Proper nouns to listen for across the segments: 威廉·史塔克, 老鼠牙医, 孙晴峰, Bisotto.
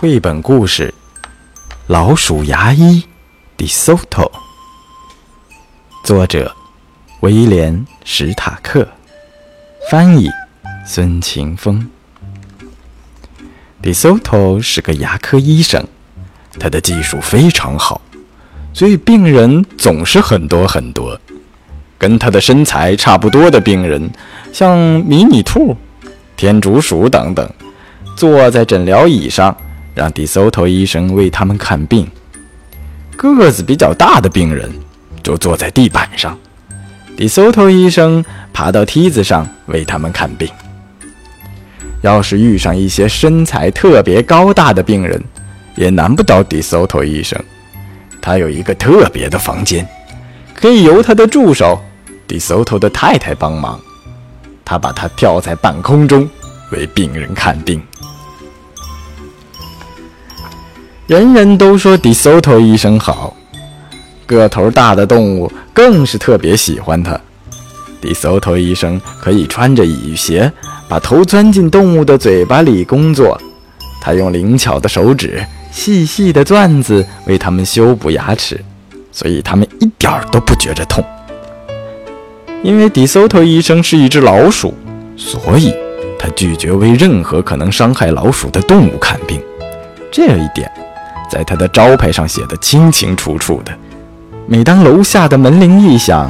绘本故事《老鼠牙医》Bisotto， 作者威廉·史塔克，翻译孙晴峰。Bisotto 是个牙科医生，他的技术非常好，所以病人总是很多。跟他的身材差不多的病人，像迷你兔、天竺鼠等等，坐在诊疗椅上，让Bisotto医生为他们看病。个子比较大的病人就坐在地板上，Bisotto医生爬到梯子上为他们看病。要是遇上一些身材特别高大的病人，也难不倒Bisotto医生。他有一个特别的房间，可以由他的助手Bisotto的太太帮忙，他把他吊在半空中为病人看病。人人都说Bisotto医生好，个头大的动物更是特别喜欢他。Bisotto医生可以穿着雨鞋，把头钻进动物的嘴巴里工作。他用灵巧的手指、细细的钻子为它们修补牙齿，所以它们一点都不觉着痛。因为Bisotto医生是一只老鼠，所以他拒绝为任何可能伤害老鼠的动物看病。这一点在他的招牌上写得清清楚楚的。每当楼下的门铃一响，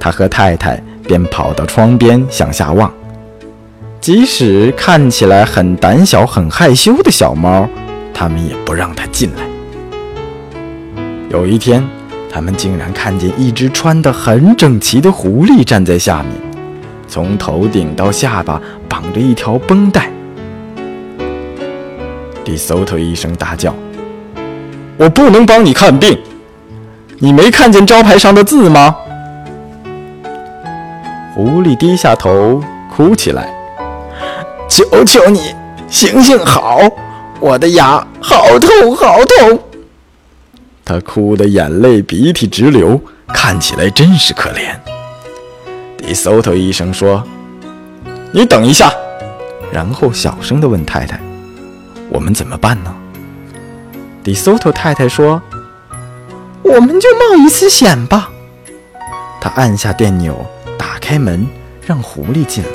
他和太太便跑到窗边向下望。即使看起来很胆小、很害羞的小猫，他们也不让它进来。有一天，他们竟然看见一只穿得很整齐的狐狸站在下面，从头顶到下巴绑着一条绷带。Bisotto医生大叫：“我不能帮你看病！你没看见招牌上的字吗？”狐狸低下头哭起来：“求求你，行行好，我的牙好痛好痛！”他哭得眼泪鼻涕直流，看起来真是可怜。Bisotto医生说：“你等一下。”然后小声地问太太：“我们怎么办呢？”Bisotto太太说：“我们就冒一次险吧。”他按下电钮，打开门，让狐狸进来。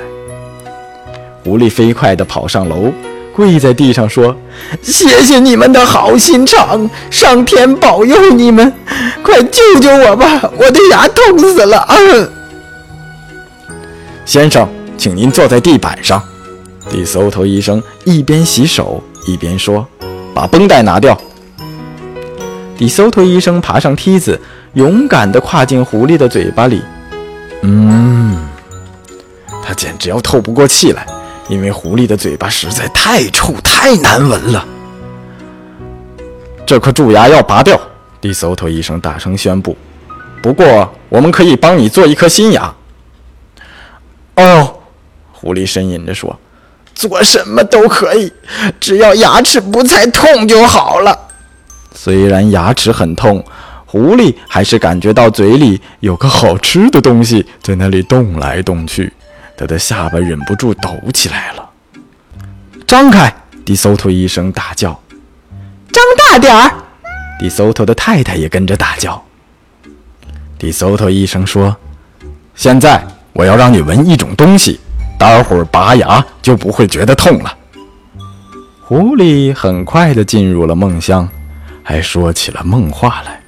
狐狸飞快地跑上楼，跪在地上说：“谢谢你们的好心肠，上天保佑你们，快救救我吧，我的牙痛死了啊！”先生，请您坐在地板上。Bisotto医生一边洗手一边说：“把绷带拿掉。”Bisotto医生爬上梯子，勇敢地跨进狐狸的嘴巴里。他简直要透不过气来，因为狐狸的嘴巴实在太臭太难闻了。这颗蛀牙要拔掉，Bisotto医生大声宣布。不过我们可以帮你做一颗新牙。哦，狐狸呻吟着说，做什么都可以，只要牙齿不再痛就好了。虽然牙齿很痛，狐狸还是感觉到嘴里有个好吃的东西在那里动来动去，他的下巴忍不住抖起来了。“张开！”Bisotto医生大叫。“张大点儿！”Bisotto的太太也跟着大叫。Bisotto医生说：“现在我要让你闻一种东西，待会儿拔牙就不会觉得痛了。”狐狸很快地进入了梦乡，还说起了梦话来。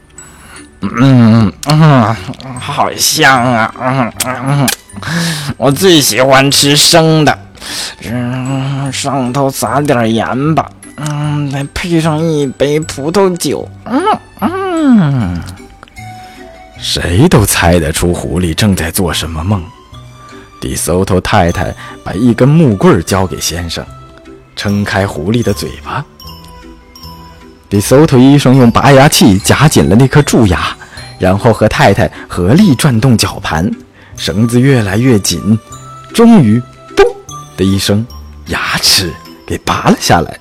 “好香啊！我最喜欢吃生的，上头撒点盐吧，再配上一杯葡萄酒。”谁都猜得出狐狸正在做什么梦。Bisotto太太把一根木棍交给先生，撑开狐狸的嘴巴。Bisotto医生用拔牙器夹紧了那颗蛀牙，然后和太太合力转动绞盘，绳子越来越紧，终于“咚”的一声，牙齿给拔了下来，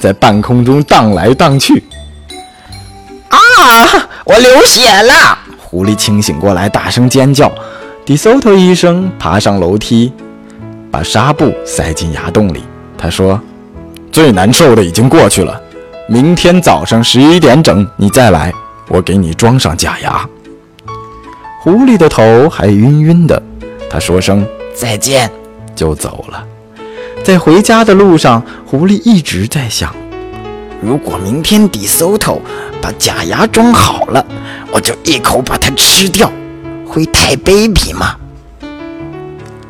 在半空中荡来荡去。“啊，我流血了！”狐狸清醒过来，大声尖叫。Bisotto医生爬上楼梯，把纱布塞进牙洞里。他说：“最难受的已经过去了，明天早上11点整你再来，我给你装上假牙。狐狸的头还晕晕的，他说声再见就走了。在回家的路上，狐狸一直在想，如果明天迪搜头把假牙装好了，我就一口把它吃掉，会太卑鄙吗？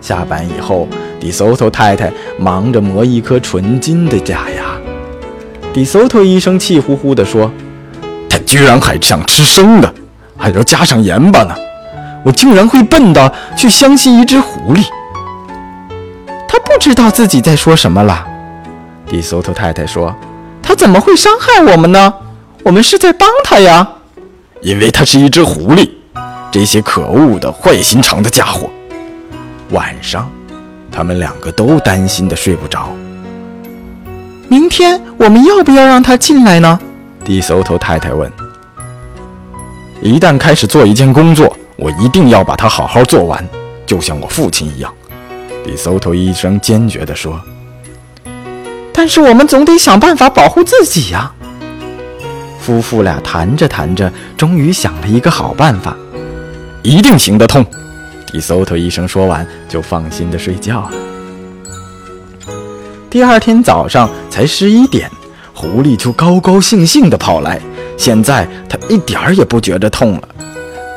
下班以后，迪搜头太太忙着磨一颗纯金的假牙。迪搜头医生气呼呼地说，他居然还想吃生的，还要加上盐巴呢，我竟然会笨到去相信一只狐狸。他不知道自己在说什么了。迪搜头太太说，他怎么会伤害我们呢？我们是在帮他呀。因为他是一只狐狸，这些可恶的坏心肠的家伙。晚上他们两个都担心的睡不着。明天我们要不要让他进来呢？迪搜头太太问。一旦开始做一件工作，我一定要把它好好做完，就像我父亲一样，迪搜头医生坚决地说。但是我们总得想办法保护自己呀。夫妇俩谈着谈着，终于想了一个好办法。一定行得通，迪搜头医生说完就放心地睡觉了。第二天早上才11点，狐狸就高高兴兴地跑来，现在他一点儿也不觉得痛了。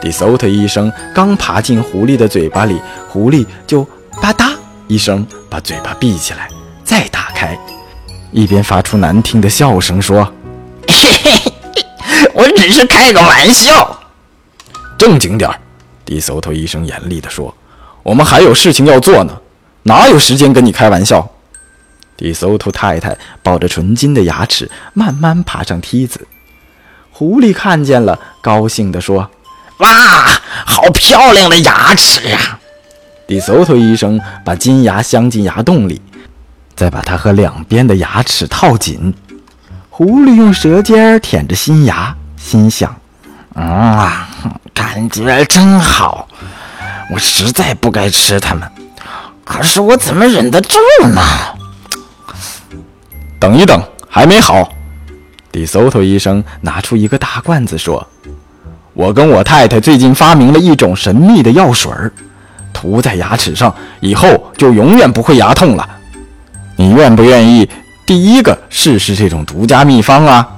迪搜头医生刚爬进狐狸的嘴巴里，狐狸就吧嗒一声把嘴巴闭起来，再打开，一边发出难听的笑声说，嘿嘿嘿，我只是开个玩笑。正经点，迪搜头医生严厉地说，我们还有事情要做呢，哪有时间跟你开玩笑。迪搜头太太抱着纯金的牙齿慢慢爬上梯子。狐狸看见了，高兴地说，哇，好漂亮的牙齿啊。迪搜头医生把金牙镶进牙洞里，再把它和两边的牙齿套紧。狐狸用舌尖舔着新牙，心想，啊，感觉真好，我实在不该吃它们，可是我怎么忍得住呢？等一等，还没好。迪搜头医生拿出一个大罐子说，我跟我太太最近发明了一种神秘的药水，涂在牙齿上以后就永远不会牙痛了。你愿不愿意第一个试试这种独家秘方啊？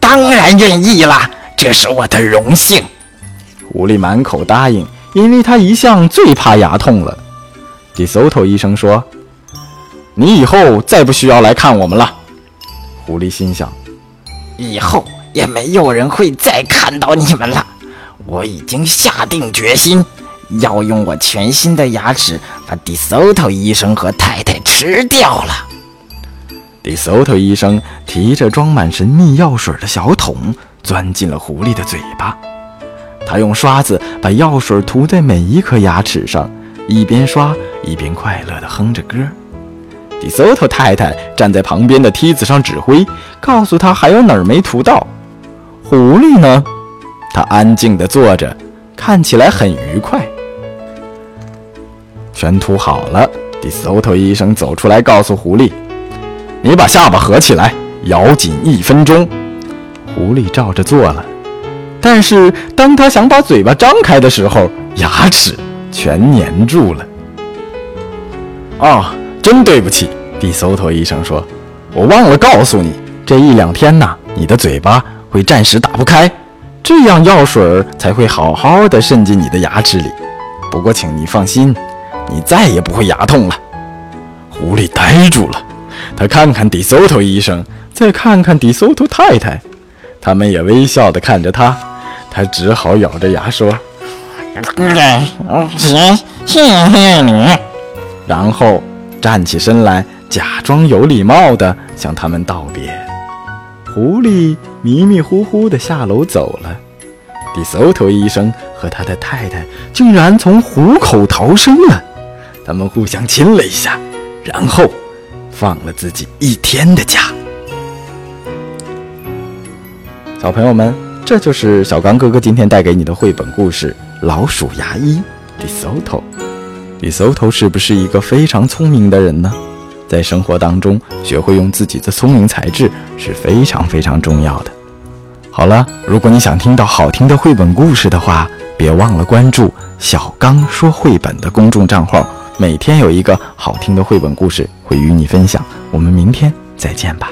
当然愿意啦，这是我的荣幸。狐狸满口答应，因为他一向最怕牙痛了。迪搜头医生说，你以后再不需要来看我们了。狐狸心想，以后也没有人会再看到你们了，我已经下定决心要用我全新的牙齿把迪搜头医生和太太吃掉了。迪搜头医生提着装满神秘药水的小桶钻进了狐狸的嘴巴，他用刷子把药水涂在每一颗牙齿上，一边刷一边快乐地哼着歌。迪搜头太太站在旁边的梯子上指挥，告诉他还有哪儿没涂到。狐狸呢，他安静地坐着，看起来很愉快。全涂好了，迪搜头医生走出来告诉狐狸，你把下巴合起来，咬紧1分钟。狐狸照着做了，但是当他想把嘴巴张开的时候，牙齿全粘住了。真对不起，迪搜头医生说，我忘了告诉你，这1-2天呢，你的嘴巴会暂时打不开，这样药水才会好好的渗进你的牙齿里。不过请你放心，你再也不会牙痛了。狐狸呆住了，他看看迪搜头医生，再看看迪搜头太太，他们也微笑的看着他，他只好咬着牙说，谢谢你。然后站起身来，假装有礼貌地向他们道别。狐狸迷迷糊糊地下楼走了。迪搜头医生和他的太太竟然从虎口逃生了，他们互相亲了一下，然后放了自己1天的假。小朋友们，这就是小刚哥哥今天带给你的绘本故事《老鼠牙医》。迪搜头是不是一个非常聪明的人呢？在生活当中学会用自己的聪明才智是非常非常重要的。好了，如果你想听到好听的绘本故事的话，别忘了关注小刚说绘本的公众账号，每天有一个好听的绘本故事会与你分享。我们明天再见吧。